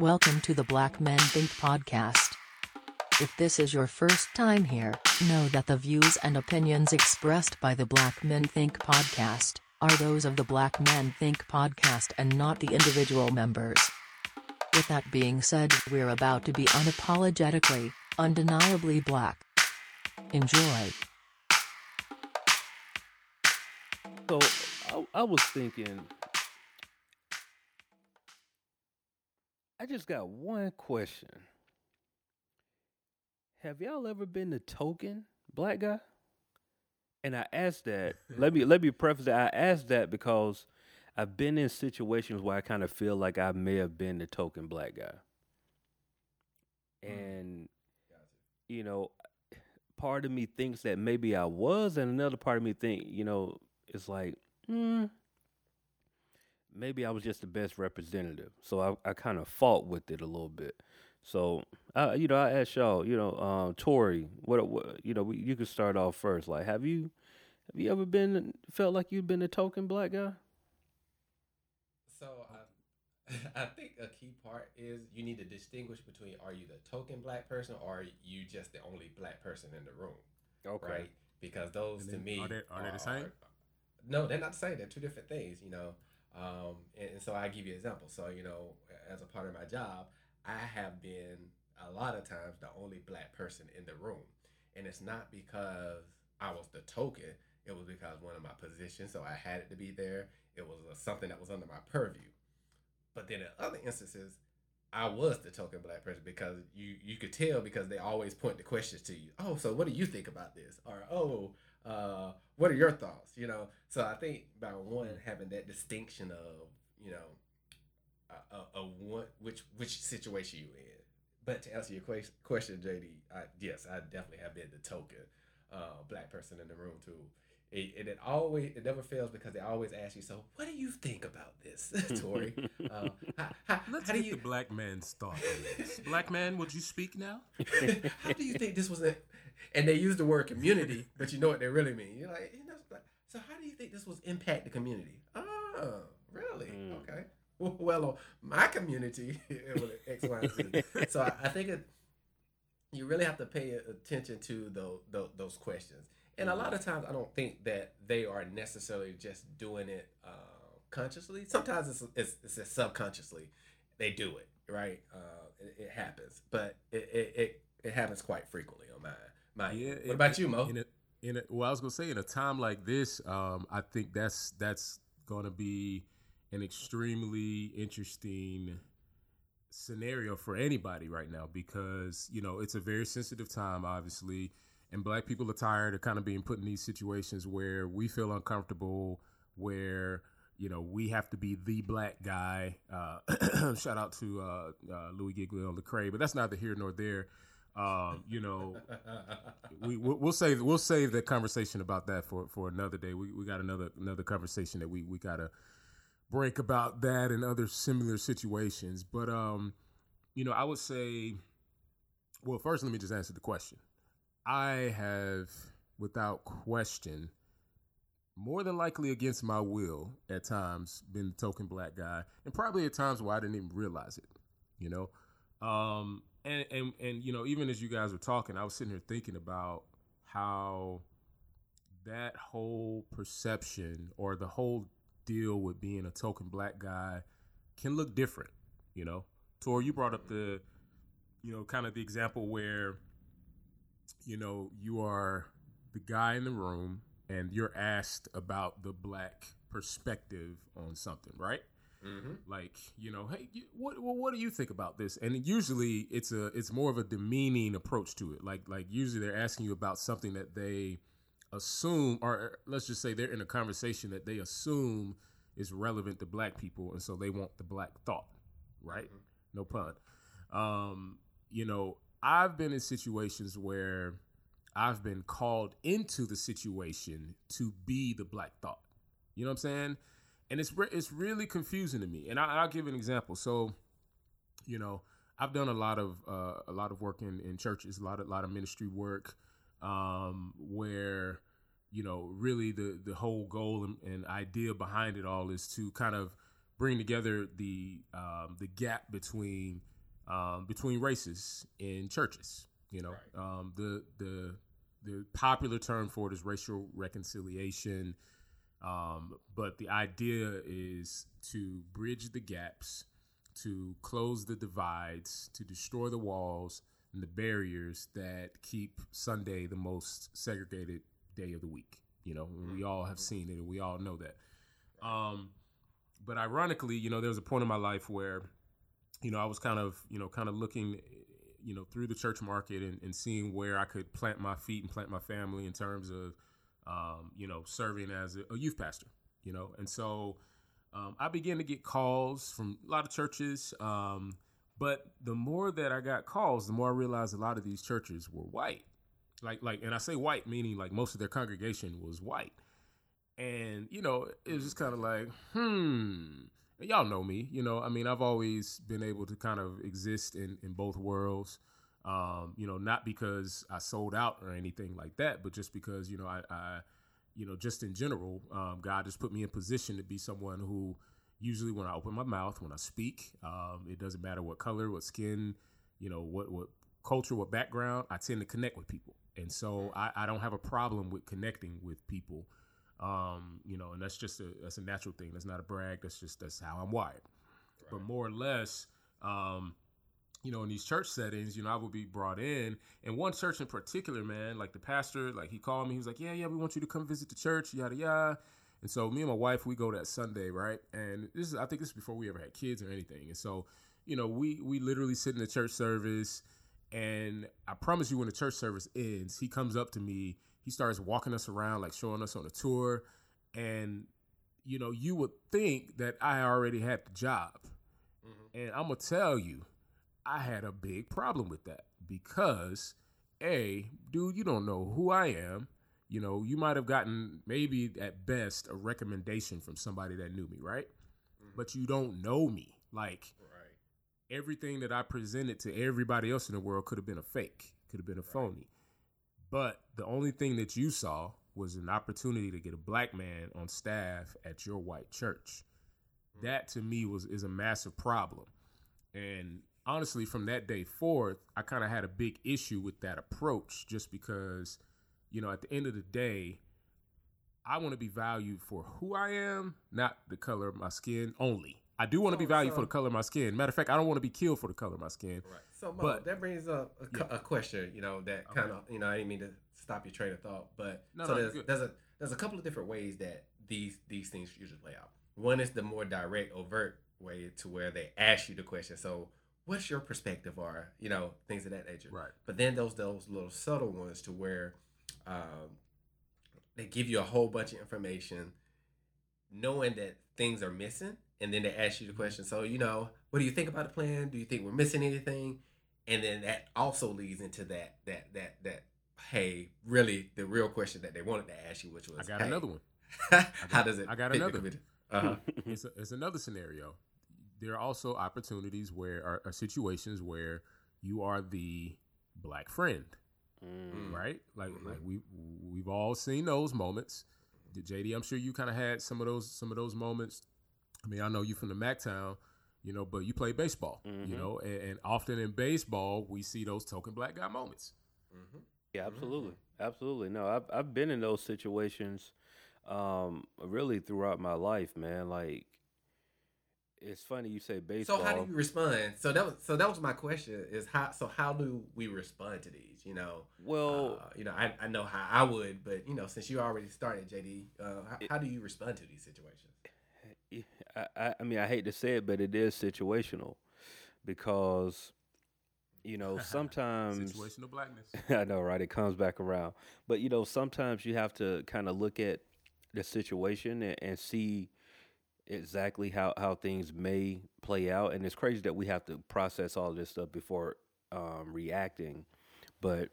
Welcome to the Black Men Think Podcast. If this is your first time here, know that the views and opinions expressed by the Black Men Think Podcast are those of the Black Men Think Podcast and not the individual members. With that being said, we're about to be unapologetically, undeniably black. Enjoy. So, I was thinking, I just got one question. Have y'all ever been the token black guy? And I asked that. Let me preface that. I asked that because I've been in situations where I kind of feel like I may have been the token black guy. And, you know, part of me thinks that maybe I was, and another part of me think, you know, it's like, maybe I was just the best representative. So I kind of fought with it a little bit. So, you know, I asked y'all, you know, Tori, what you know, you could start off first. Like, have you ever been, felt like you've been a token black guy? So I think a key part is you need to distinguish between, are you the token black person or are you just the only black person in the room? Okay. Right? Because those, then, to me, are they the same? No, they're not the same. They're two different things, you know. And so I give you an example. So, you know, as a part of my job, I have been a lot of times the only black person in the room. And it's not because I was the token. It was because one of my positions, so I had it to be there. It was something that was under my purview. But then in other instances, I was the token black person because you could tell, because they always point the questions to you. Oh, so what do you think about this? Or, oh, what are your thoughts? You know, so I think by one, having that distinction of, you know, which situation you in. But to answer your question, JD, I definitely have been the token black person in the room too. And it never fails because they always ask you, so what do you think about this, Tori? Let's get the black man's thought on this. Black man, would you speak now? How do you think this was and they use the word community, but you know what they really mean. You're like, so how do you think this was impact the community? Oh, really? Okay. Well, on my community, it was X, Y, and Z. So I think you really have to pay attention to those questions. And a lot of times, I don't think that they are necessarily just doing it consciously. Sometimes it's subconsciously they do it, right? It happens, but it happens quite frequently on my. Yeah, what about you, Mo? Well, I was gonna say, in a time like this, I think that's gonna be an extremely interesting scenario for anybody right now, because you know it's a very sensitive time, obviously. And black people are tired of kind of being put in these situations where we feel uncomfortable, where, you know, we have to be the black guy. Shout out to Louis Giglio and Lecrae, but that's neither here nor there. You know, we'll save the conversation about that for another day. We got another conversation that we gotta break about that and other similar situations. But you know, I would say, well, first let me just answer the question. I have, without question, more than likely against my will at times, been the token black guy, and probably at times where I didn't even realize it, you know? And you know, even as you guys were talking, I was sitting here thinking about how that whole perception or the whole deal with being a token black guy can look different, you know? Tor, you brought up the, you know, kind of the example where, you know, you are the guy in the room and you're asked about the black perspective on something, right? Mm-hmm. Like, you know, hey, what do you think about this? And usually it's more of a demeaning approach to it. Like usually they're asking you about something that they assume, or let's just say they're in a conversation that they assume is relevant to black people. And so they want the black thought, right? Mm-hmm. No pun. You know, I've been in situations where I've been called into the situation to be the black thought. You know what I'm saying? And it's really confusing to me. And I'll give an example. So, you know, I've done a lot of work in churches, a lot of ministry work, where, you know, really the whole goal and idea behind it all is to kind of bring together the gap between races in churches. You know, right. The popular term for it is racial reconciliation. But the idea is to bridge the gaps, to close the divides, to destroy the walls and the barriers that keep Sunday the most segregated day of the week. You know, we all have seen it and we all know that. But ironically, you know, there was a point in my life where, you know, I was kind of looking, you know, through the church market and seeing where I could plant my feet and plant my family in terms of, you know, serving as a youth pastor, you know. And so I began to get calls from a lot of churches. But the more that I got calls, the more I realized a lot of these churches were white. Like, and I say white, meaning like most of their congregation was white. And, you know, it was just kind of like, y'all know me, you know, I mean, I've always been able to kind of exist in both worlds, you know, not because I sold out or anything like that, but just because, you know, I you know, just in general, God just put me in position to be someone who usually when I open my mouth, when I speak, it doesn't matter what color, what skin, you know, what culture, what background, I tend to connect with people. And so I don't have a problem with connecting with people. You know, and that's just that's a natural thing. That's not a brag. That's how I'm wired. Right. But more or less, you know, in these church settings, you know, I would be brought in, and one church in particular, man, like the pastor, like he called me, he was like, yeah, we want you to come visit the church, yada, yada. And so me and my wife, we go that Sunday. Right. And I think this is before we ever had kids or anything. And so, you know, we literally sit in the church service, and I promise you when the church service ends, he comes up to me. He starts walking us around, like showing us on a tour. And, you know, you would think that I already had the job. Mm-hmm. And I'm going to tell you, I had a big problem with that because, A, dude, you don't know who I am. You know, you might have gotten maybe at best a recommendation from somebody that knew me, right? Mm-hmm. But you don't know me. Like right. Everything that I presented to everybody else in the world could have been a fake, could have been a phony. But the only thing that you saw was an opportunity to get a black man on staff at your white church. That to me is a massive problem. And honestly, from that day forth, I kind of had a big issue with that approach just because, you know, at the end of the day, I want to be valued for who I am, not the color of my skin only. I do want to be valued for the color of my skin. Matter of fact, I don't want to be killed for the color of my skin. Right. So, Mo, that brings up a question, you know, that kind of, you know, I didn't mean to stop your train of thought, but there's a couple of different ways that these things usually play out. One is the more direct, overt way to where they ask you the question. So, what's your perspective, or, you know, things of that nature. Right. But then those little subtle ones to where they give you a whole bunch of information, knowing that things are missing. And then they ask you the question. So, you know, what do you think about the plan? Do you think we're missing anything? And then that also leads into that, hey, really the real question that they wanted to ask you, which was, another one. How does it? I got another one. Uh-huh. It's another scenario. There are also opportunities where are situations where you are the black friend, right? Like, mm-hmm. like we've all seen those moments. JD, I'm sure you kind of had some of those moments. I mean, I know you from the Mac town, you know, but you play baseball, mm-hmm. you know, and often in baseball, we see those token black guy moments. Mm-hmm. Yeah, absolutely. Mm-hmm. Absolutely. No, I've been in those situations really throughout my life, man. Like, it's funny you say baseball. So how do you respond? So that was my question is how do we respond to these, you know? Well, you know, I know how I would, but, you know, since you already started, JD, how do you respond to these situations? I mean, I hate to say it, but it is situational because, you know, sometimes situational blackness. I know, right? It comes back around. But, you know, sometimes you have to kind of look at the situation and see exactly how things may play out. And it's crazy that we have to process all this stuff before reacting. But,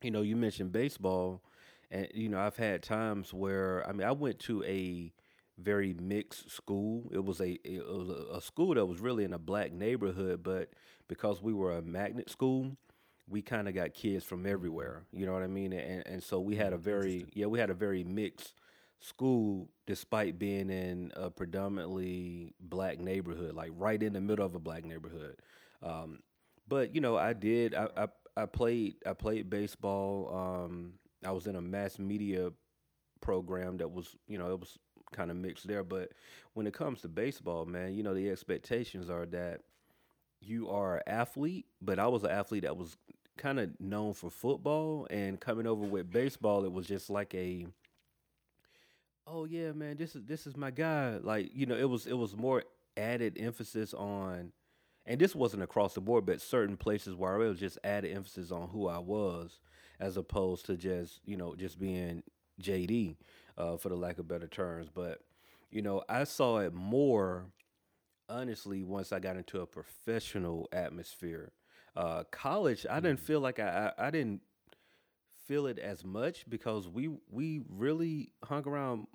you know, you mentioned baseball and, you know, I've had times where, I mean, I went to a very mixed school. It was a school that was really in a black neighborhood, but because we were a magnet school, we kind of got kids from everywhere. You know what I mean? And so we had a very mixed school despite being in a predominantly black neighborhood, like right in the middle of a black neighborhood. But you know, I played baseball. I was in a mass media program that was, you know, it was kind of mixed there. But when it comes to baseball, man, you know, the expectations are that you are an athlete, but I was an athlete that was kind of known for football, and coming over with baseball, it was just like a, oh yeah, man, this is my guy. Like, you know, it was more added emphasis on, and this wasn't across the board, but certain places where it was just added emphasis on who I was, as opposed to just, you know, just being JD, for the lack of better terms. But, you know, I saw it more, honestly, once I got into a professional atmosphere. College, I didn't feel like I didn't feel it as much, because we really hung around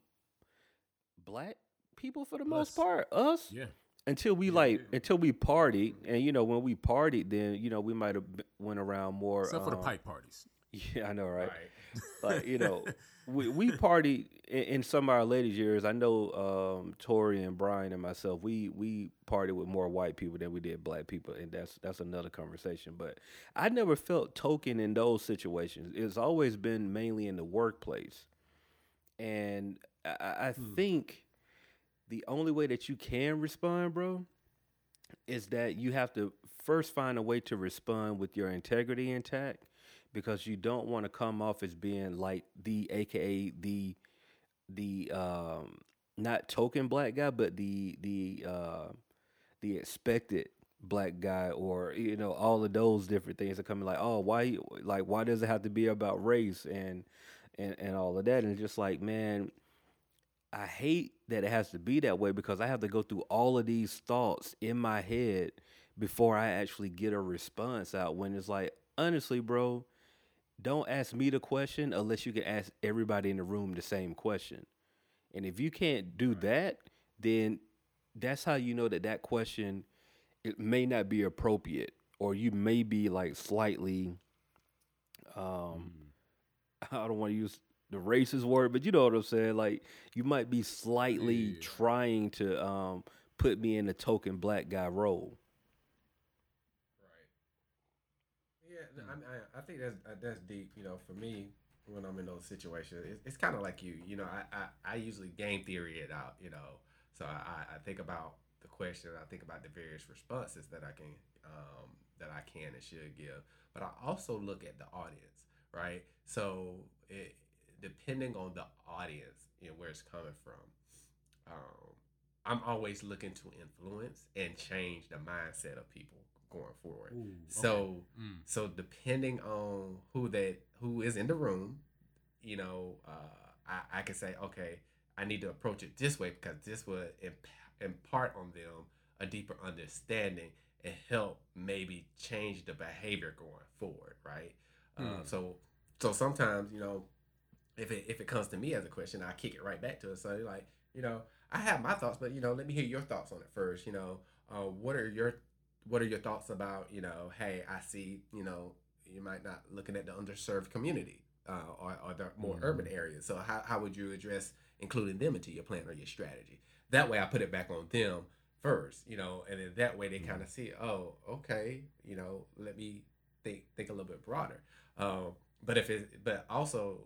black people for the most part, us. Yeah. Until we partied, and you know, when we partied, then you know, we might have went around more. Except for the pipe parties. Yeah, I know, right. Like, you know, we partied in some of our later years. I know Tori and Brian and myself, we partied with more white people than we did black people, and that's another conversation. But I never felt token in those situations. It's always been mainly in the workplace, and I think the only way that you can respond, bro, is that you have to first find a way to respond with your integrity intact, because you don't want to come off as being like the not token black guy, but the expected black guy, or, you know, all of those different things that come in, like, oh, why does it have to be about race and all of that? And it's just like, man, I hate that it has to be that way, because I have to go through all of these thoughts in my head before I actually get a response out, when it's like, honestly, bro, don't ask me the question unless you can ask everybody in the room the same question. And if you can't do that, then that's how you know that question, it may not be appropriate, or you may be like slightly, I don't want to use the racist word, but you know what I'm saying? Like, you might be slightly trying to put me in the token black guy role. Yeah, I think that's deep. You know, for me, when I'm in those situations, it's kind of like you know, I usually game theory it out, you know. So I think about the question, I think about the various responses that I can and should give, but I also look at the audience, right? So depending on the audience and where it's coming from, I'm always looking to influence and change the mindset of people going forward. Ooh, so depending on who is in the room, you know, I can say, okay, I need to approach it this way, because this would impart on them a deeper understanding and help maybe change the behavior going forward, right? So sometimes, you know, if it comes to me as a question, I kick it right back to it. So like, you know, I have my thoughts, but you know, let me hear your thoughts on it first. You know, what are your thoughts about, you know, hey, I see, you know, you might not looking at the underserved community or the more urban areas. So how would you address including them into your plan or your strategy? That way I put it back on them first, you know, and then that way they kind of see, oh, okay, you know, let me think a little bit broader. But also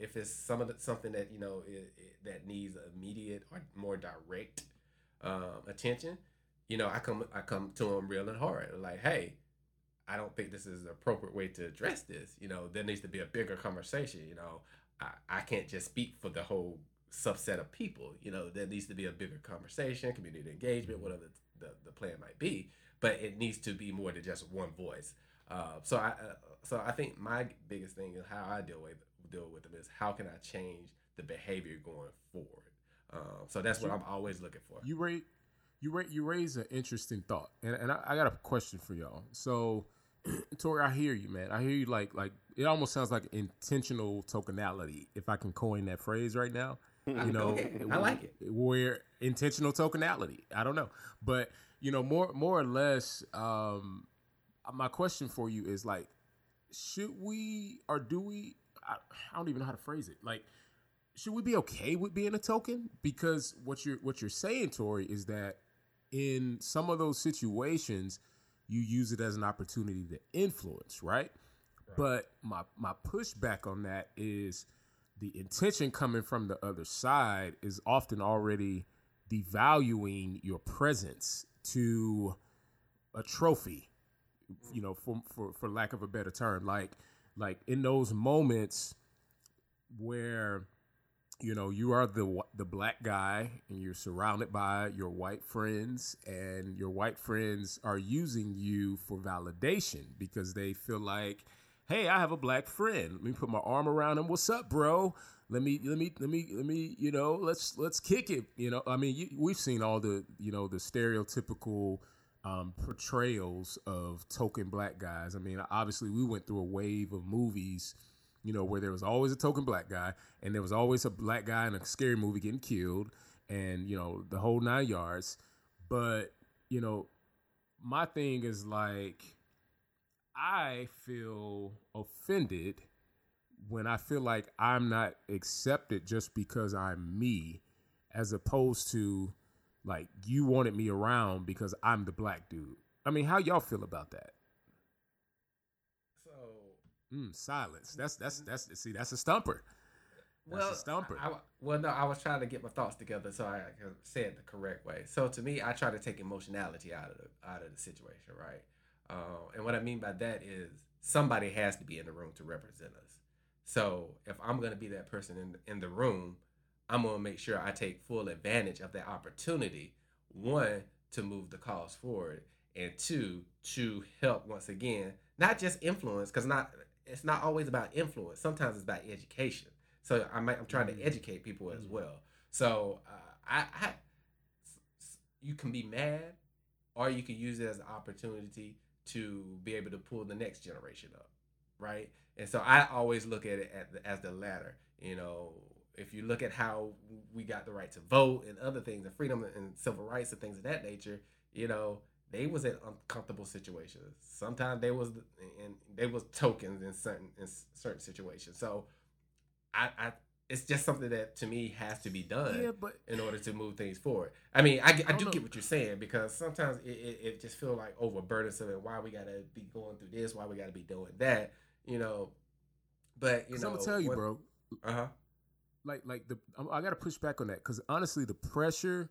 if it's something that, you know, that needs immediate or more direct attention, you know, I come to them real and hard, like, hey, I don't think this is the appropriate way to address this. You know, there needs to be a bigger conversation. You know, I can't just speak for the whole subset of people. You know, there needs to be a bigger conversation, community engagement, whatever the plan might be. But it needs to be more than just one voice. So I think my biggest thing is how I deal with them is how can I change the behavior going forward. So that's what I'm always looking for. You raise an interesting thought, and I got a question for y'all. So, Tori, I hear you, man. I hear you. Like it almost sounds like intentional tokenality, if I can coin that phrase right now. You know, I like it. Where intentional tokenality, I don't know, but you know, more or less. My question for you is like, should we or do we? I don't even know how to phrase it. Like, should we be okay with being a token? Because what you're saying, Tori, is that in some of those situations, you use it as an opportunity to influence, right? But my pushback on that is the intention coming from the other side is often already devaluing your presence to a trophy, you know, for lack of a better term. Like in those moments where, you know, you are the black guy and you're surrounded by your white friends, and your white friends are using you for validation because they feel like, hey, I have a black friend. Let me put my arm around him. What's up, bro? Let me, you know, let's kick it. You know, I mean, we've seen all the, you know, the stereotypical portrayals of token black guys. I mean, obviously we went through a wave of movies, you know, where there was always a token black guy, and there was always a black guy in a scary movie getting killed, and, you know, the whole 9 yards. But, you know, my thing is, like, I feel offended when I feel like I'm not accepted just because I'm me, as opposed to, like, you wanted me around because I'm the black dude. I mean, how y'all feel about that? Silence. That's see, that's a stumper. Well, no, I was trying to get my thoughts together so I could say it the correct way. So to me, I try to take emotionality out of the situation, right? And what I mean by that is somebody has to be in the room to represent us. So if I'm going to be that person in the room, I'm going to make sure I take full advantage of that opportunity, one, to move the cause forward, and two, to help, once again, not just influence, because it's not always about influence. Sometimes it's about education. So I'm trying to educate people as well. So you can be mad, or you can use it as an opportunity to be able to pull the next generation up, right? And so I always look at it as the latter. You know, if you look at how we got the right to vote and other things, and freedom and civil rights and things of that nature, you know, they was in uncomfortable situations. Sometimes they was tokens in certain situations. So I it's just something that to me has to be done in order to move things forward. I mean, I do get what you're saying, because sometimes it just feels like overburdensome, and why we gotta be going through this, why we gotta be doing that, you know. But you know, I'm gonna tell you, bro. Uh-huh. I gotta push back on that, because honestly, the pressure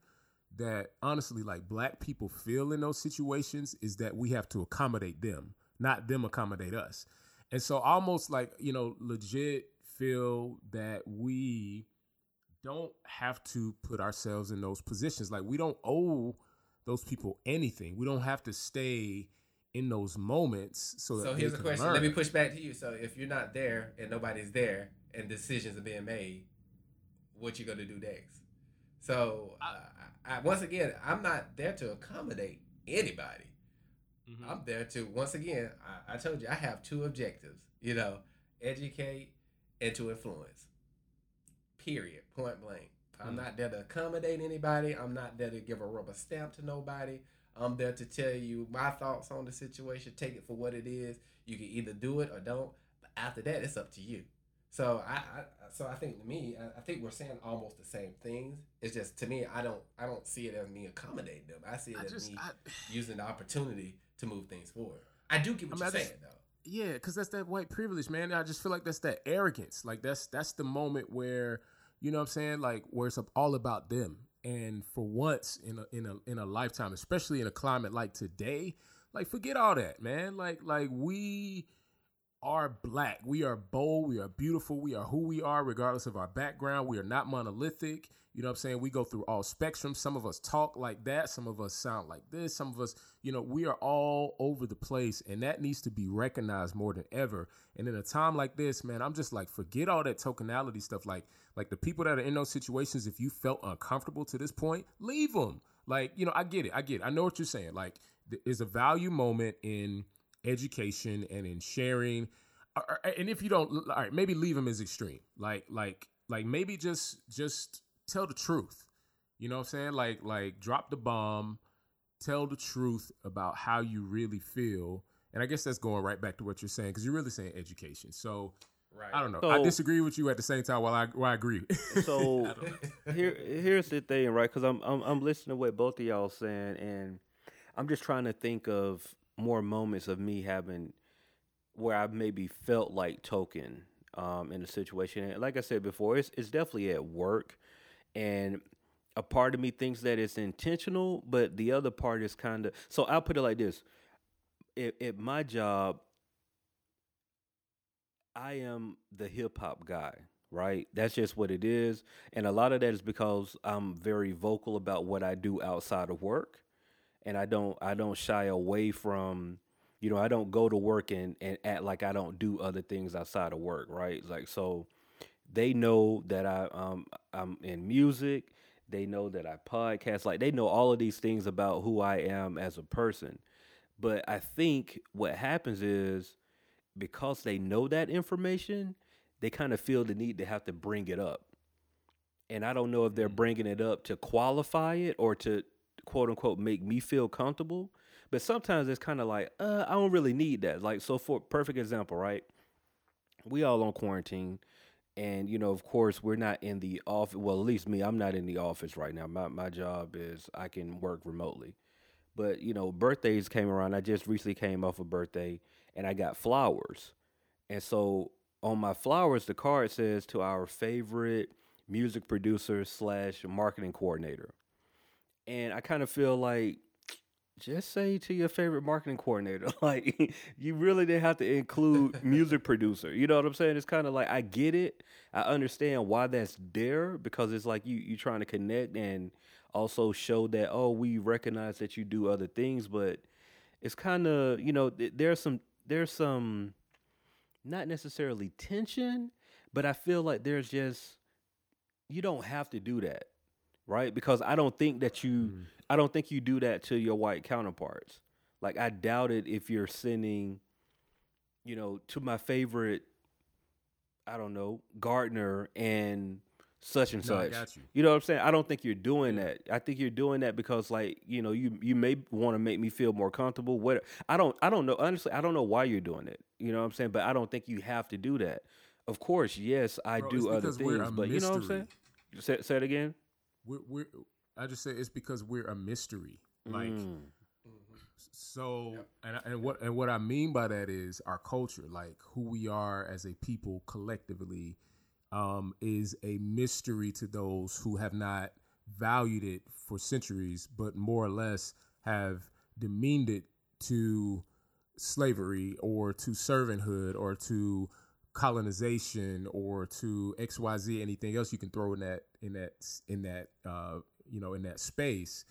that black people feel in those situations is that we have to accommodate them, not them accommodate us. And so almost like, you know, legit feel that we don't have to put ourselves in those positions. Like, we don't owe those people anything. We don't have to stay in those moments. So here's a question. Learn. Let me push back to you. So if you're not there and nobody's there and decisions are being made, what you going to do next? So I once again, I'm not there to accommodate anybody. Mm-hmm. I'm there to, once again, I told you, I have two objectives, you know, educate and to influence, period, point blank. Mm-hmm. I'm not there to accommodate anybody. I'm not there to give a rubber stamp to nobody. I'm there to tell you my thoughts on the situation, take it for what it is. You can either do it or don't. But after that, it's up to you. So I think, to me, I think we're saying almost the same things. It's just, to me, I don't see it as me accommodating them. I see it as me using the opportunity to move things forward. I do get what you're saying, though. Yeah, because that's that white privilege, man. I just feel like that's that arrogance. Like, that's the moment where, you know what I'm saying, like, where it's all about them. And for once in a lifetime, especially in a climate like today, like, forget all that, man. Like we are black. We are bold. We are beautiful. We are who we are, regardless of our background. We are not monolithic. You know what I'm saying? We go through all spectrums. Some of us talk like that. Some of us sound like this. Some of us, you know, we are all over the place, and that needs to be recognized more than ever. And in a time like this, man, I'm just like, forget all that tokenality stuff. Like the people that are in those situations, if you felt uncomfortable to this point, leave them. Like, you know, I get it. I know what you're saying. Like, there's a value moment in education and in sharing, and if you don't, all right, maybe leave them as extreme. Like maybe just tell the truth. You know what I'm saying? Like drop the bomb, tell the truth about how you really feel. And I guess that's going right back to what you're saying, because you're really saying education. So Right. I don't know. So, I disagree with you at the same time while I agree. So here's the thing, right? Because I'm listening to what both of y'all saying, and I'm just trying to think of more moments of me having where I maybe felt like token in a situation. And like I said before, it's definitely at work, and a part of me thinks that it's intentional, but the other part is kind of. So I'll put it like this: at my job, I am the hip-hop guy, right? That's just what it is. And a lot of that is because I'm very vocal about what I do outside of work. And I don't shy away from, you know, I don't go to work and act like I don't do other things outside of work, right? Like, so they know that I'm in music. They know that I podcast. Like, they know all of these things about who I am as a person. But I think what happens is, because they know that information, they kind of feel the need to have to bring it up. And I don't know if they're bringing it up to qualify it or to, quote unquote, make me feel comfortable. But sometimes it's kind of like, I don't really need that. Like, so for perfect example, right? We all on quarantine. And, you know, of course, we're not in the office. Well, at least me, I'm not in the office right now. My job is I can work remotely. But, you know, birthdays came around. I just recently came off a birthday, and I got flowers. And so on my flowers, the card says, "To our favorite music producer / marketing coordinator." And I kind of feel like, just say "to your favorite marketing coordinator." Like, you really didn't have to include music producer. You know what I'm saying? It's kind of like, I get it. I understand why that's there, because it's like you trying to connect and also show that, oh, we recognize that you do other things. But it's kind of, you know, there's some not necessarily tension, but I feel like there's just, you don't have to do that, right? Because I don't think you do that to your white counterparts. Like, I doubt it if you're sending, you know, to my favorite, I don't know, gardener and such and such. I got you. You know what I'm saying? I don't think you're doing that. I think you're doing that because, like, you know, you may want to make me feel more comfortable. What I don't know. Honestly, I don't know why you're doing it. You know what I'm saying? But I don't think you have to do that. Of course, yes, I do other things, but mystery. You know what I'm saying? Say it again. I just said it's because we're a mystery. Like, so, yep. and what I mean by that is our culture, like who we are as a people collectively. Is a mystery to those who have not valued it for centuries, but more or less have demeaned it to slavery or to servanthood or to colonization or to XYZ, anything else you can throw in that space.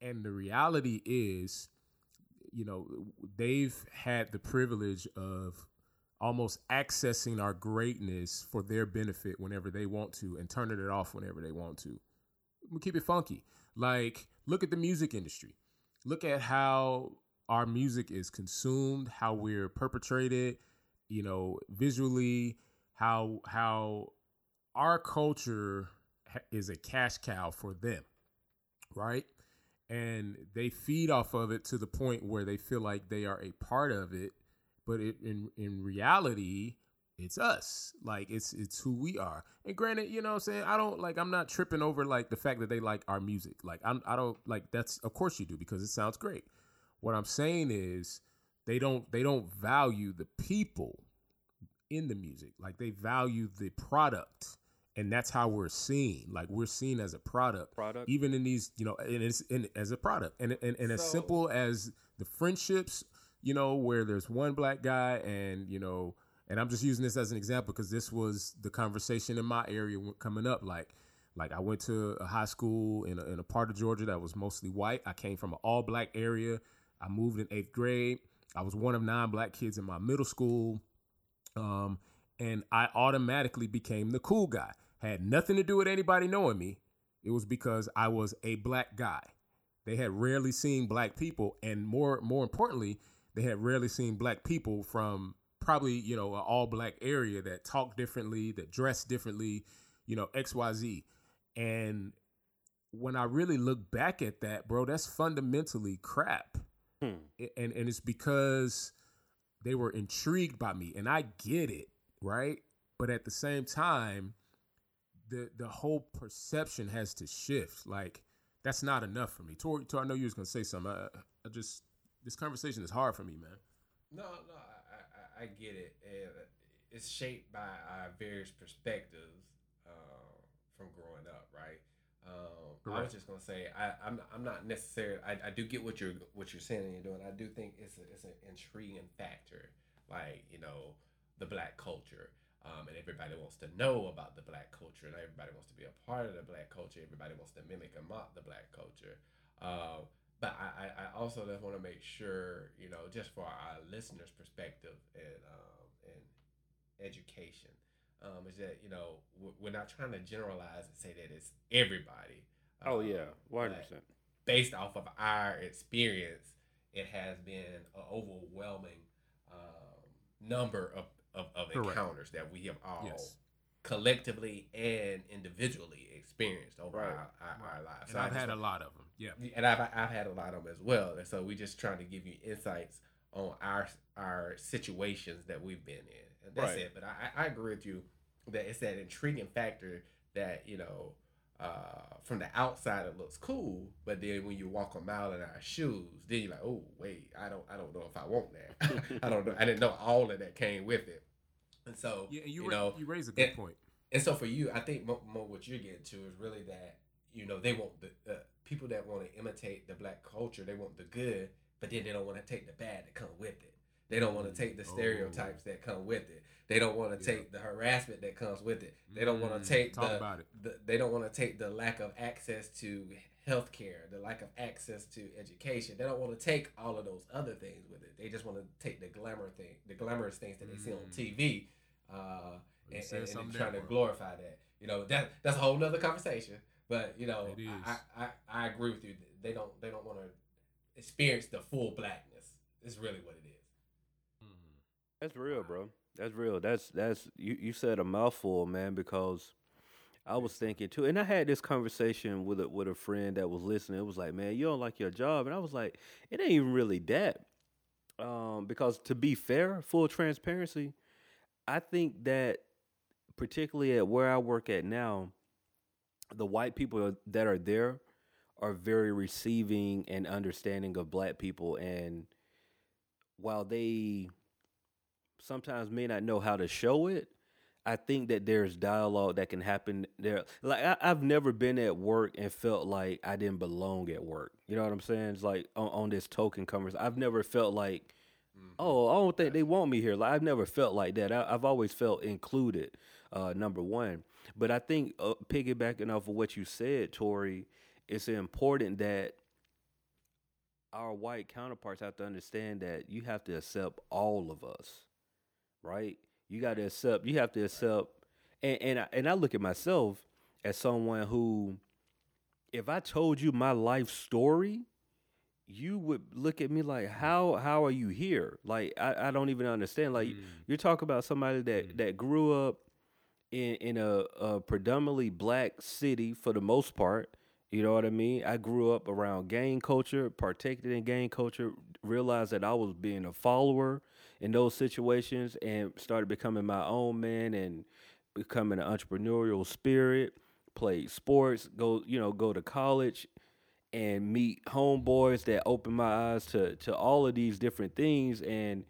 And the reality is, you know, they've had the privilege of almost accessing our greatness for their benefit whenever they want to and turning it off whenever they want to. We keep it funky. Like, look at the music industry. Look at how our music is consumed, how we're perpetrated, you know, visually, how our culture is a cash cow for them, right? And they feed off of it to the point where they feel like they are a part of it. But in reality, it's us. Like, it's who we are. And granted, you know what I'm saying? I'm not tripping over, like, the fact that they like our music. Like, that's, of course you do, because it sounds great. What I'm saying is they don't value the people in the music. Like, they value the product. And that's how we're seen. Like, we're seen as a product. Even in these, you know, and it's as a product. And as simple as the friendships, you know, where there's one black guy and, you know, and I'm just using this as an example because this was the conversation in my area coming up. Like I went to a high school in a part of Georgia that was mostly white. I came from an all black area. I moved in 8th grade. I was one of 9 black kids in my middle school. And I automatically became the cool guy. Had nothing to do with anybody knowing me. It was because I was a black guy. They had rarely seen black people. And more importantly, they had rarely seen black people from probably, you know, an all black area that talk differently, that dress differently, you know, XYZ. And when I really look back at that, bro, that's fundamentally crap. And it's because they were intrigued by me, and I get it. right? But at the same time, the whole perception has to shift. Like, that's not enough for me. Tor, I know you was going to say something. I just, this conversation is hard for me, man. No, I get it. It's shaped by our various perspectives from growing up, right? I was just gonna say I'm not necessarily. I do get what you're saying and you're doing. I do think it's an intriguing factor, like, you know, the black culture, and everybody wants to know about the black culture, and everybody wants to be a part of the black culture. Everybody wants to mimic and mock the black culture. But I also just want to make sure, you know, just for our listeners' perspective and education. Is that, you know, we're not trying to generalize and say that it's everybody. Oh, yeah, 100%. Based off of our experience, it has been an overwhelming number of encounters that we have all collectively and individually experienced over our lives. So I've had a lot of them, yeah. And I've had a lot of them as well. And so we're just trying to give you insights on our situations that we've been in. And that's it. But I agree with you that it's that intriguing factor that, you know, from the outside it looks cool, but then when you walk a mile in our shoes, then you're like, oh wait, I don't know if I want that. I don't know. I didn't know all of that came with it. And so you raise a good point. And so for you, I think more what you're getting to is really that, you know, they want the people that want to imitate the black culture, they want the good, but then they don't want to take the bad that comes with it. They don't want to take the stereotypes that come with it. They don't want to take the harassment that comes with it. They don't want to take They don't want to take the lack of access to healthcare, the lack of access to education. They don't want to take all of those other things with it. They just want to take the glamorous things that they see on TV, and try to glorify that. You know, that's a whole nother conversation. But you know, I agree with you. They don't want to experience the full blackness. It's really what it is. That's real, bro. That's real. That's you said a mouthful, man, because I was thinking too. And I had this conversation with a friend that was listening. It was like, man, you don't like your job. And I was like, it ain't even really that. Because to be fair, full transparency, I think that particularly at where I work at now, the white people that are there are very receiving and understanding of black people. And while they sometimes may not know how to show it, I think that there's dialogue that can happen there. Like, I've never been at work and felt like I didn't belong at work. You know what I'm saying? It's like on this token conversation, I've never felt like, oh, I don't think they want me here. Like, I've never felt like that. I've always felt included, number one. But I think piggybacking off of what you said, Tori, it's important that our white counterparts have to understand that you have to accept all of us. Right, you have to accept, and I look at myself as someone who, if I told you my life story, you would look at me like, how are you here? Like, I don't even understand. Like, you're talking about somebody that grew up in a predominantly black city for the most part. You know what I mean? I grew up around gang culture, partaked in gang culture, realized that I was being a follower in those situations, and started becoming my own man and becoming an entrepreneurial spirit, played sports, go to college and meet homeboys that opened my eyes to all of these different things. And,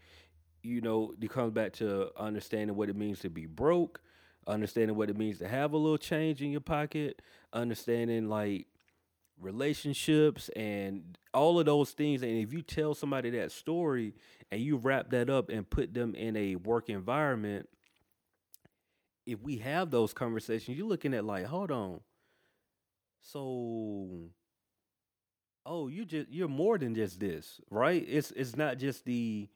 you know, it comes back to understanding what it means to be broke, understanding what it means to have a little change in your pocket, understanding, like, relationships and all of those things. And if you tell somebody that story and you wrap that up and put them in a work environment, if we have those conversations, you're looking at like, hold on, so, oh, you're more than just this, right? It's not just the,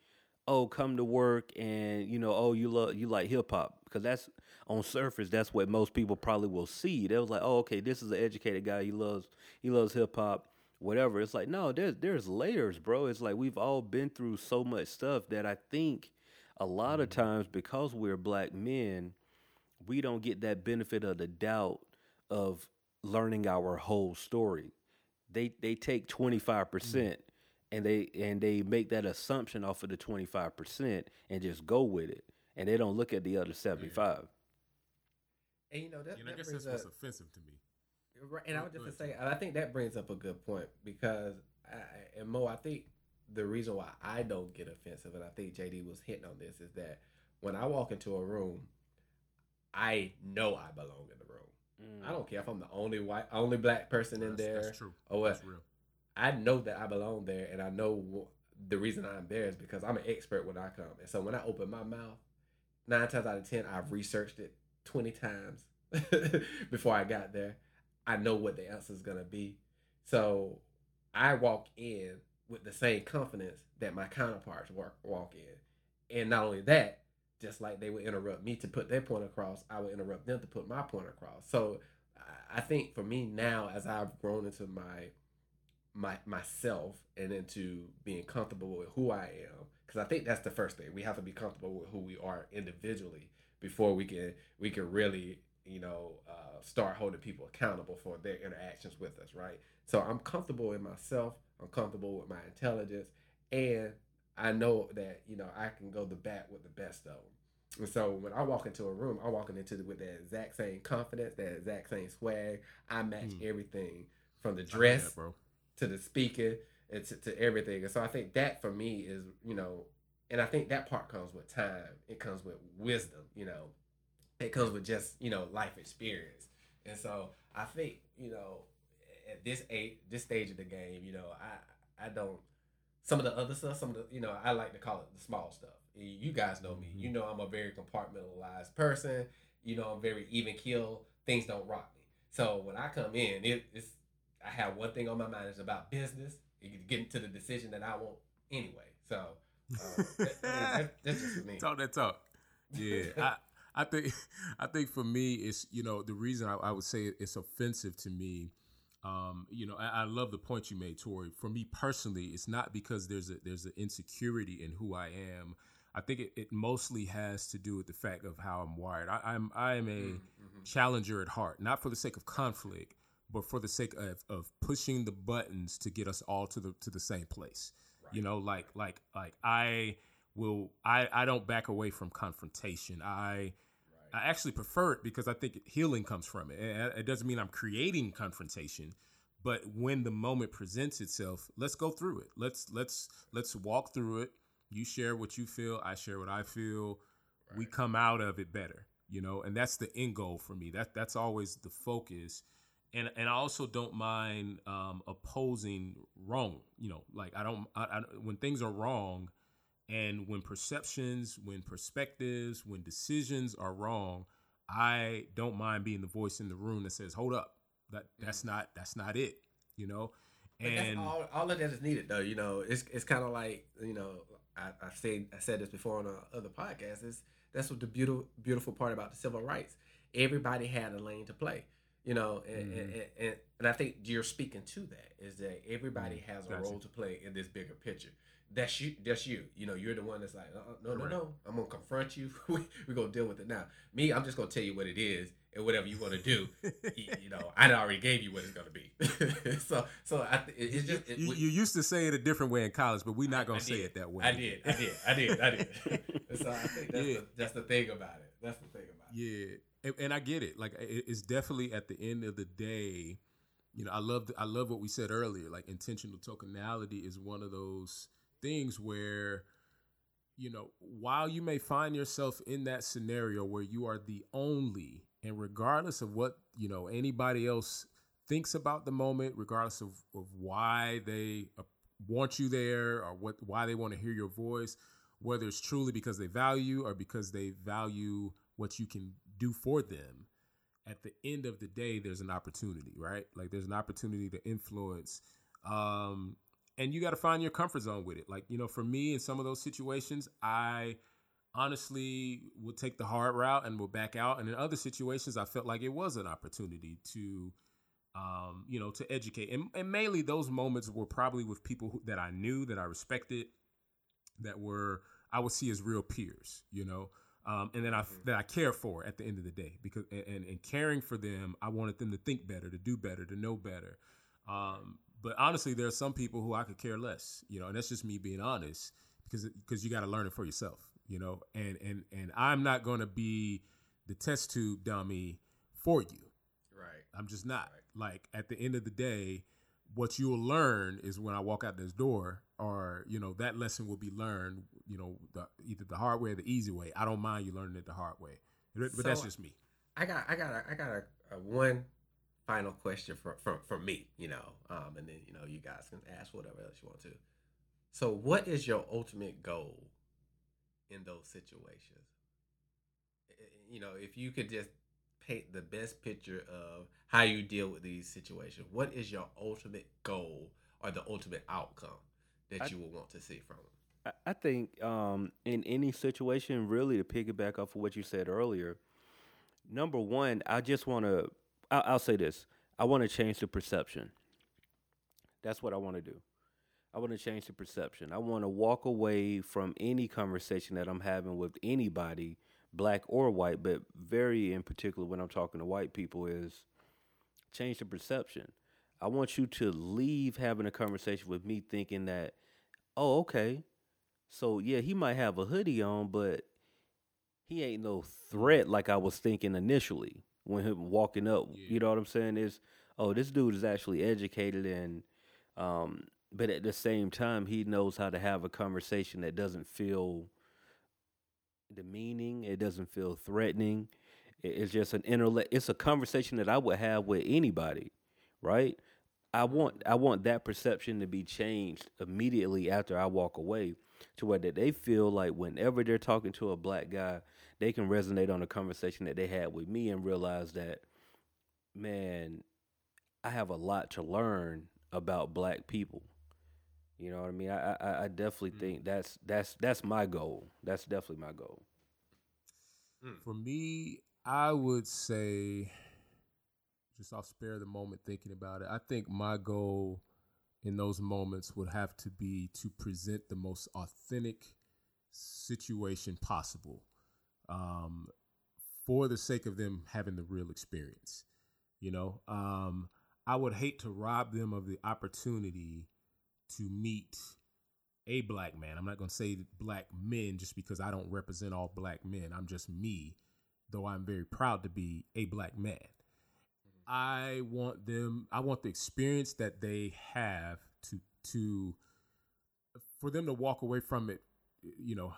oh, come to work and, you know, oh, you like hip hop. Because that's, on surface, that's what most people probably will see. They was like, oh, okay, this is an educated guy. He loves hip hop, whatever. It's like, no, there's layers, bro. It's like we've all been through so much stuff that I think a lot of times, because we're black men, we don't get that benefit of the doubt of learning our whole story. They take 25% and they make that assumption off of the 25% and just go with it. and they don't look at the other 75. And you know that, I guess that's what's offensive to me. Right, and I was just to say, I think that brings up a good point because I think the reason why I don't get offensive, and I think JD was hitting on this, is that when I walk into a room, I know I belong in the room. I don't care if I'm the only black person in there. That's true. Or what. That's real. I know that I belong there, and I know the reason I'm there is because I'm an expert when I come. And so when I open my mouth, 9 times out of 10, I've researched it 20 times before I got there. I know what the answer is going to be. So I walk in with the same confidence that my counterparts walk in. And not only that, just like they would interrupt me to put their point across, I would interrupt them to put my point across. So I think for me now, as I've grown into myself and into being comfortable with who I am, because I think that's the first thing. We have to be comfortable with who we are individually before we can really, start holding people accountable for their interactions with us, right? So I'm comfortable in myself. I'm comfortable with my intelligence, and I know that, I can go to bat with the best of them. And so when I walk into a room, I'm walking into it with that exact same confidence, that exact same swag. I match everything from the dress to the speaker and to everything. And so I think that for me is, and I think that part comes with time. It comes with wisdom, It comes with just, life experience. And so I think, at this stage of the game, I don't. Some of the other stuff, I like to call it the small stuff. You guys know me. I'm a very compartmentalized person. I'm very even keel. Things don't rock me. So when I come in, I have one thing on my mind. It's about business. It getting to the decision that I want anyway. So that's just for me. Talk that talk. Yeah, I think for me, it's the reason I would say it's offensive to me. I love the point you made, Tori. For me personally, it's not because there's an insecurity in who I am. I think it mostly has to do with the fact of how I'm wired. I am a challenger at heart, not for the sake of conflict, but for the sake of pushing the buttons to get us all to the same place. Right. I don't back away from confrontation. I actually prefer it because I think healing comes from it. It doesn't mean I'm creating confrontation, but when the moment presents itself, let's go through it. Let's walk through it. You share what you feel. I share what I feel. Right. We come out of it better, and that's the end goal for me. That's always the focus. And I also don't mind opposing wrong. When things are wrong, and when perceptions, when perspectives, when decisions are wrong, I don't mind being the voice in the room that says, "Hold up, that's not it," And all of that is needed, though. It's kind of like I said this before on other podcasts. That's what the beautiful part about the civil rights. Everybody had a lane to play, and I think you're speaking to that is that everybody has a role to play in this bigger picture. That's you. You're the one that's like, no. I'm going to confront you. We're going to deal with it now. Me, I'm just going to tell you what it is and whatever you want to do. I already gave you what it's going to be. So it's just... You used to say it a different way in college, but we're not going to say it that way. I did. So I think that's the thing about it. That's the thing about it. Yeah. And I get it. Like, it's definitely at the end of the day, I love what we said earlier. Like, intentional tokenality is one of those things where, while you may find yourself in that scenario where you are the only, and regardless of what, anybody else thinks about the moment, regardless of why they want you there or why they want to hear your voice, whether it's truly because they value you or because they value what you can do for them, at the end of the day, there's an opportunity, right? Like there's an opportunity to influence, and you got to find your comfort zone with it. Like, for me, in some of those situations, I honestly will take the hard route and will back out. And in other situations, I felt like it was an opportunity to, to educate. And mainly those moments were probably with people that I knew, that I respected, that were, I would see as real peers, and then that I care for at the end of the day, because and caring for them, I wanted them to think better, to do better, to know better. But honestly, there are some people who I could care less, and that's just me being honest, because you got to learn it for yourself. you know, and I'm not going to be the test tube dummy for you. Right. I'm just not. Right. Like, at the end of the day, what you'll learn is when I walk out this door, or, you know, that lesson will be learned, you know, either the hard way or the easy way. I don't mind you learning it the hard way, but so that's just me. I got a one final question from me, you know, and then, you know, you guys can ask whatever else you want to. So what is your ultimate goal in those situations? You know, if you could just paint the best picture of how you deal with these situations, what is your ultimate goal or the ultimate outcome that you will want to see from them? I think in any situation, really, to piggyback off of what you said earlier, number one, I just want to, I'll say this, I want to change the perception. That's what I want to do. I want to change the perception. I want to walk away from any conversation that I'm having with anybody, black or white, but very in particular when I'm talking to white people, is change the perception. I want you to leave having a conversation with me thinking that, oh, okay, so yeah, he might have a hoodie on, but he ain't no threat like I was thinking initially when him walking up. Yeah. You know what I'm saying? Is, oh, this dude is actually educated and but at the same time, he knows how to have a conversation that doesn't feel demeaning. It doesn't feel threatening. It's just an intellect. It's a conversation that I would have with anybody, right? I want that perception to be changed immediately after I walk away, to where that they feel like whenever they're talking to a black guy, they can resonate on the conversation that they had with me and realize that, man, I have a lot to learn about black people. You know what I mean? I definitely think that's my goal. That's definitely my goal. For me, I would say, just I'll spare the moment thinking about it. I think my goal in those moments would have to be to present the most authentic situation possible, for the sake of them having the real experience. You know, I would hate to rob them of the opportunity to meet a black man. I'm not going to say black men just because I don't represent all black men. I'm just me, though I'm very proud to be a black man. I want the experience that they have to for them to walk away from it, you know,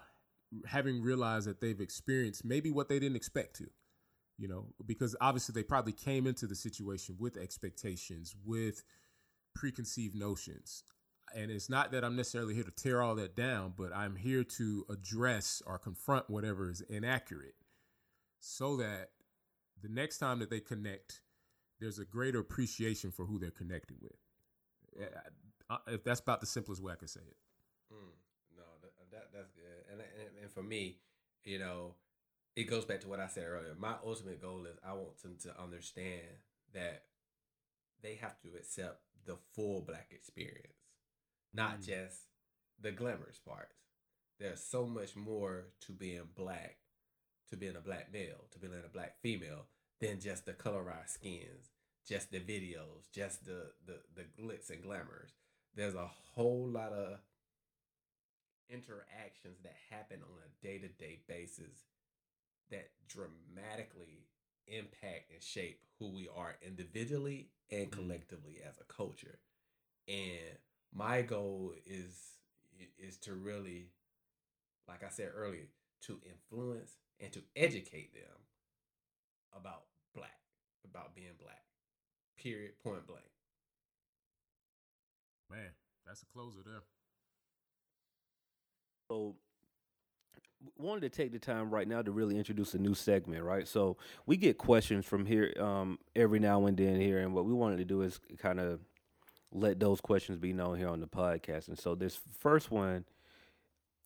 having realized that they've experienced maybe what they didn't expect to, you know, because obviously they probably came into the situation with expectations, with preconceived notions. And it's not that I'm necessarily here to tear all that down, but I'm here to address or confront whatever is inaccurate so that the next time that they connect, there's a greater appreciation for who they're connected with. If that's about the simplest way I could say it. No, that's good. And for me, you know, it goes back to what I said earlier. My ultimate goal is I want them to understand that they have to accept the full black experience, not just the glamorous parts. There's so much more to being black, to being a black male, to being a black female, than just the colorized skins, just the videos, just the glitz and glamours. There's a whole lot of interactions that happen on a day-to-day basis that dramatically impact and shape who we are individually and collectively as a culture. And my goal is to really, like I said earlier, to influence and to educate them about black, about being black, period, point blank. Man, that's a closer there. So wanted to take the time right now to really introduce a new segment, right? So we get questions from here every now and then here, and what we wanted to do is kind of let those questions be known here on the podcast. And so this first one,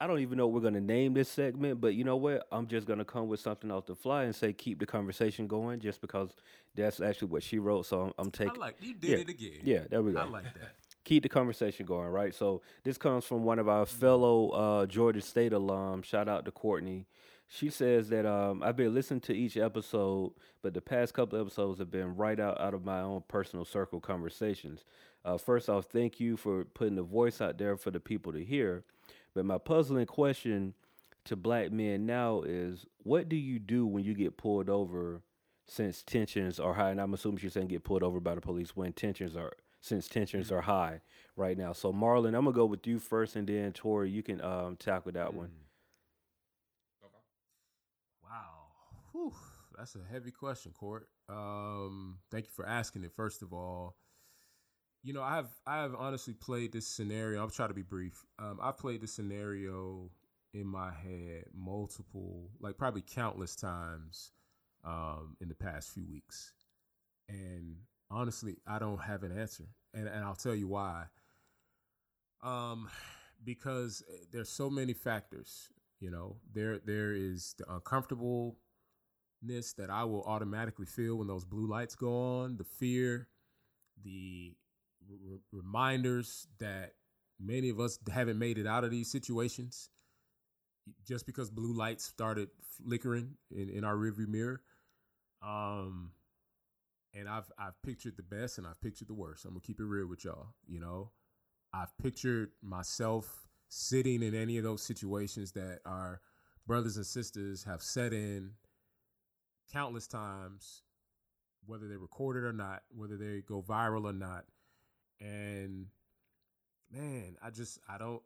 I don't even know what we're going to name this segment, but you know what? I'm just going to come with something off the fly and say, keep the conversation going, just because that's actually what she wrote. So I'm taking... I like you did it again. Yeah, there we go. I like that. Keep the conversation going, right? So this comes from one of our fellow Georgia State alums. Shout out to Courtney. She says that I've been listening to each episode, but the past couple episodes have been right out of my own personal circle conversations. First off, thank you for putting the voice out there for the people to hear. But my puzzling question to black men now is, what do you do when you get pulled over since tensions are high? And I'm assuming she's saying get pulled over by the police when tensions are, since tensions are high right now. So Marlon, I'm gonna go with you first, and then Tori, you can tackle that one. Okay. Wow, whew, that's a heavy question, Court. Thank you for asking it. First of all, you know, I've honestly played this scenario. I'll try to be brief. I've played this scenario in my head multiple, like probably countless times in the past few weeks. And honestly, I don't have an answer. And I'll tell you why. Because there's so many factors, you know. There is the uncomfortableness that I will automatically feel when those blue lights go on, the fear, the reminders that many of us haven't made it out of these situations just because blue lights started flickering in our rearview mirror. And I've pictured the best and I've pictured the worst. I'm gonna keep it real with y'all. You know, I've pictured myself sitting in any of those situations that our brothers and sisters have set in countless times, whether they recorded or not, whether they go viral or not. And man, I don't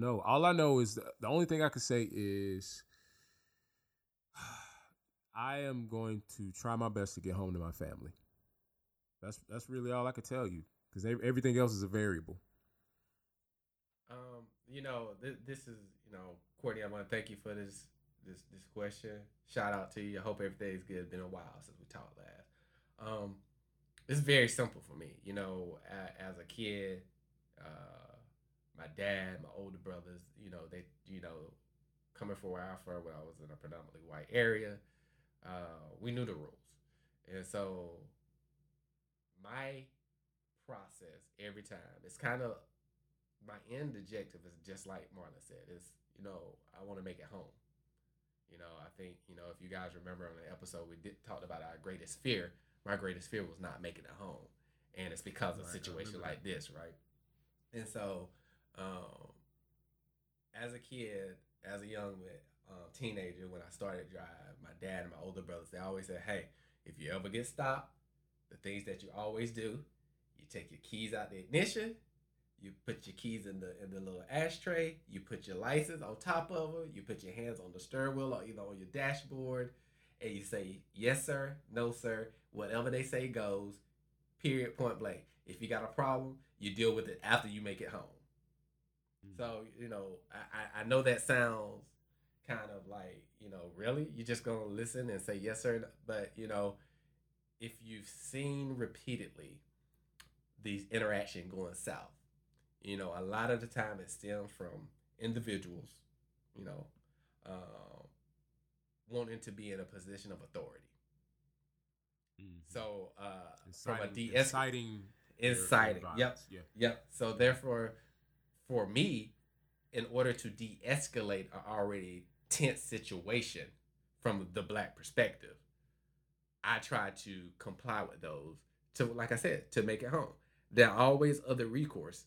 know. All I know is the only thing I can say is I am going to try my best to get home to my family. That's really all I can tell you, because everything else is a variable. You know, this is, you know, Courtney, I want to thank you for this question. Shout out to you. I hope everything's good. It's been a while since we talked last. It's very simple for me. You know, as a kid, my dad, my older brothers, you know, they, you know, coming from where I'm from, when I was in a predominantly white area, we knew the rules. And so my process every time, it's kind of, my end objective is just like Marlon said, is, you know, I want to make it home. You know, I think, you know, if you guys remember on the episode, we did talk about our greatest fear. My greatest fear was not making it home. And it's because of a situation like this, right? And so as a kid, as a young teenager, when I started driving, my dad and my older brothers, they always said, hey, if you ever get stopped, the things that you always do, you take your keys out the ignition, you put your keys in the little ashtray, you put your license on top of them, you put your hands on the steering wheel or either on your dashboard, and you say, yes, sir, no, sir, whatever they say goes, period, point blank. If you got a problem, you deal with it after you make it home. Mm-hmm. So, you know, I know that sounds kind of like, you know, really? You're just going to listen and say yes, sir? But, you know, if you've seen repeatedly these interaction going south, you know, a lot of the time it stems from individuals, you know, wanting to be in a position of authority. So, from a inciting. Yep. Yeah. Yep. So therefore, for me, in order to de-escalate an already tense situation from the black perspective, I try to comply with those to, like I said, to make it home. There are always other recourse.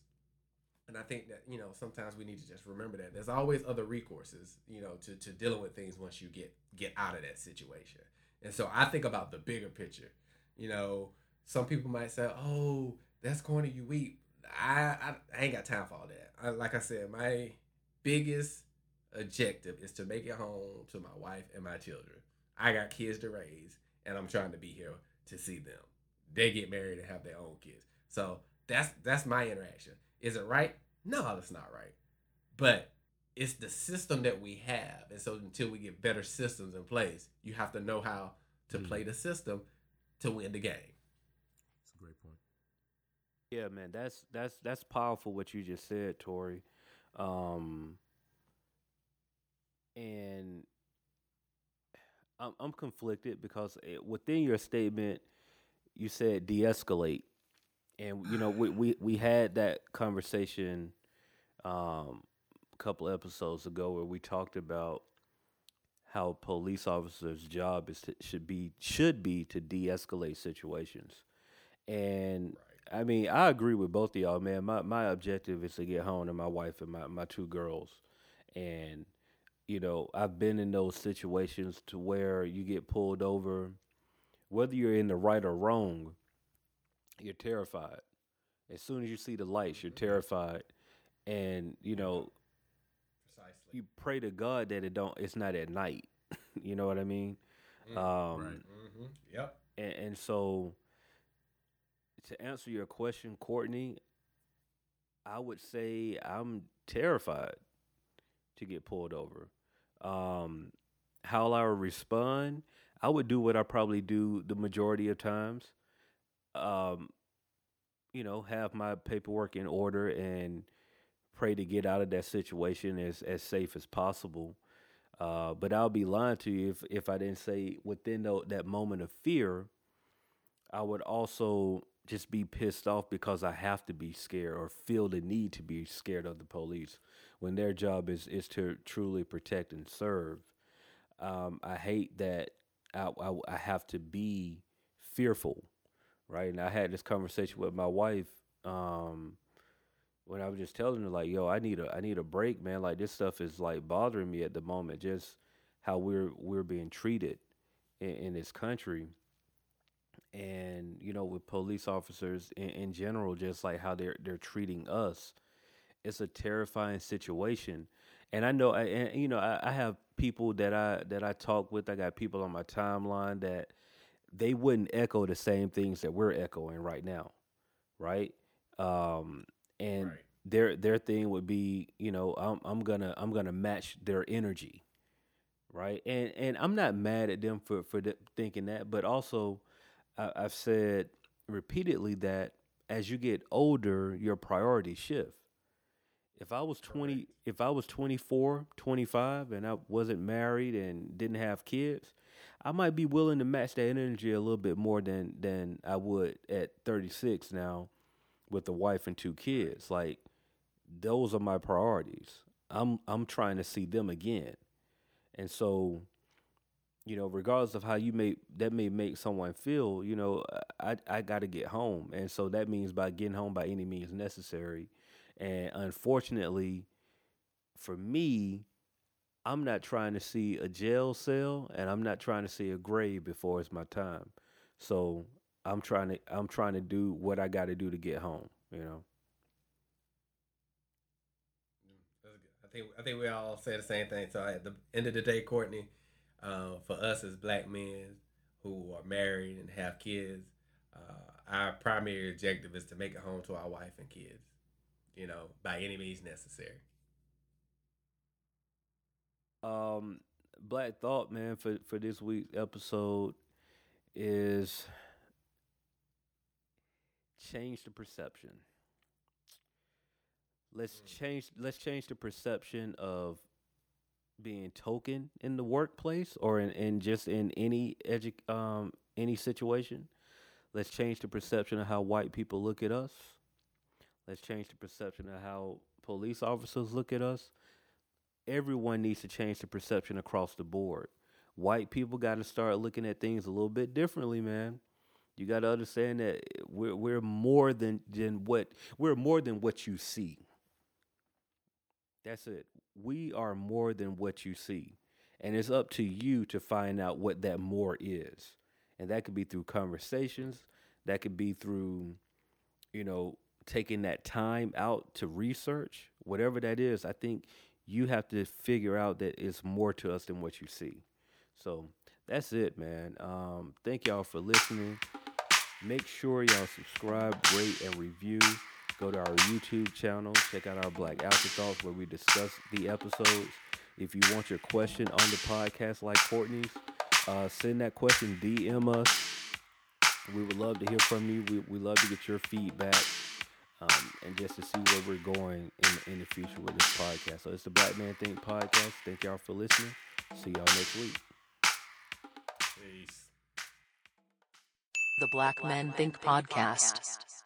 And I think that, you know, sometimes we need to just remember that there's always other recourses, you know, to dealing with things once you get out of that situation. And so I think about the bigger picture. You know, some people might say, oh, that's corny, you weep. I ain't got time for all that. Like I said, my biggest objective is to make it home to my wife and my children. I got kids to raise, and I'm trying to be here to see them. They get married and have their own kids. So that's my interaction. Is it right? No, it's not right. But it's the system that we have. And so until we get better systems in place, you have to know how to play the system to win the game. That's a great point. Yeah, man, that's powerful what you just said, Tori. And I'm conflicted because within your statement, you said de-escalate. And, you know, we had that conversation couple episodes ago where we talked about how a police officer's job is should be to de-escalate situations. And right. I mean, I agree with both of y'all, man. My objective is to get home to my wife and my two girls. And you know, I've been in those situations to where you get pulled over, whether you're in the right or wrong, you're terrified. As soon as you see the lights, you're terrified. And, you know, precisely. You pray to God that it's not at night. You know what I mean? Mm, right. Mm-hmm. Yep. And so to answer your question, Courtney, I would say I'm terrified to get pulled over. How I would respond, I would do what I probably do the majority of times. You know, have my paperwork in order and pray to get out of that situation as safe as possible. But I'll be lying to you if I didn't say within that moment of fear, I would also just be pissed off because I have to be scared or feel the need to be scared of the police when their job is to truly protect and serve. I hate that I have to be fearful, right? And I had this conversation with my wife when I was just telling her, like, yo, I need a break, man. Like, this stuff is, like, bothering me at the moment, just how we're being treated in this country. And, you know, with police officers in general, just like how they're treating us, it's a terrifying situation. And I know, I have people that I talk with. I got people on my timeline that they wouldn't echo the same things that we're echoing right now, right? And right. Their thing would be, you know, I'm gonna match their energy, right? And I'm not mad at them for thinking that, but also. I've said repeatedly that as you get older, your priorities shift. If I was 20, correct. If I was 24, 25, and I wasn't married and didn't have kids, I might be willing to match that energy a little bit more than I would at 36 now with a wife and two kids. Like, those are my priorities. I'm trying to see them again. And so, you know, regardless of how that may make someone feel, you know, I got to get home. And so that means by getting home by any means necessary. And unfortunately, for me, I'm not trying to see a jail cell and I'm not trying to see a grave before it's my time. So I'm trying to do what I got to do to get home, you know. I think we all say the same thing. So at the end of the day, Courtney, for us as black men who are married and have kids, our primary objective is to make it home to our wife and kids, you know, by any means necessary. Black thought, man, for this week's episode is change the perception. Let's change the perception of being token in the workplace or in just in any situation. Let's change the perception of how white people look at us. Let's change the perception of how police officers look at us. Everyone needs to change the perception across the board. White people got to start looking at things a little bit differently, man. You got to understand that we're more than what you see. That's it. We are more than what you see. And it's up to you to find out what that more is. And that could be through conversations. That could be through, you know, taking that time out to research. Whatever that is, I think you have to figure out that it's more to us than what you see. So that's it, man. Thank y'all for listening. Make sure y'all subscribe, rate, and review. Go to our YouTube channel. Check out our Black Afterthoughts where we discuss the episodes. If you want your question on the podcast like Courtney's, send that question, DM us. We would love to hear from you. We love to get your feedback and just to see where we're going in the future with this podcast. So it's the Black Man Think Podcast. Thank y'all for listening. See y'all next week. Peace. The Black Men Think Podcast.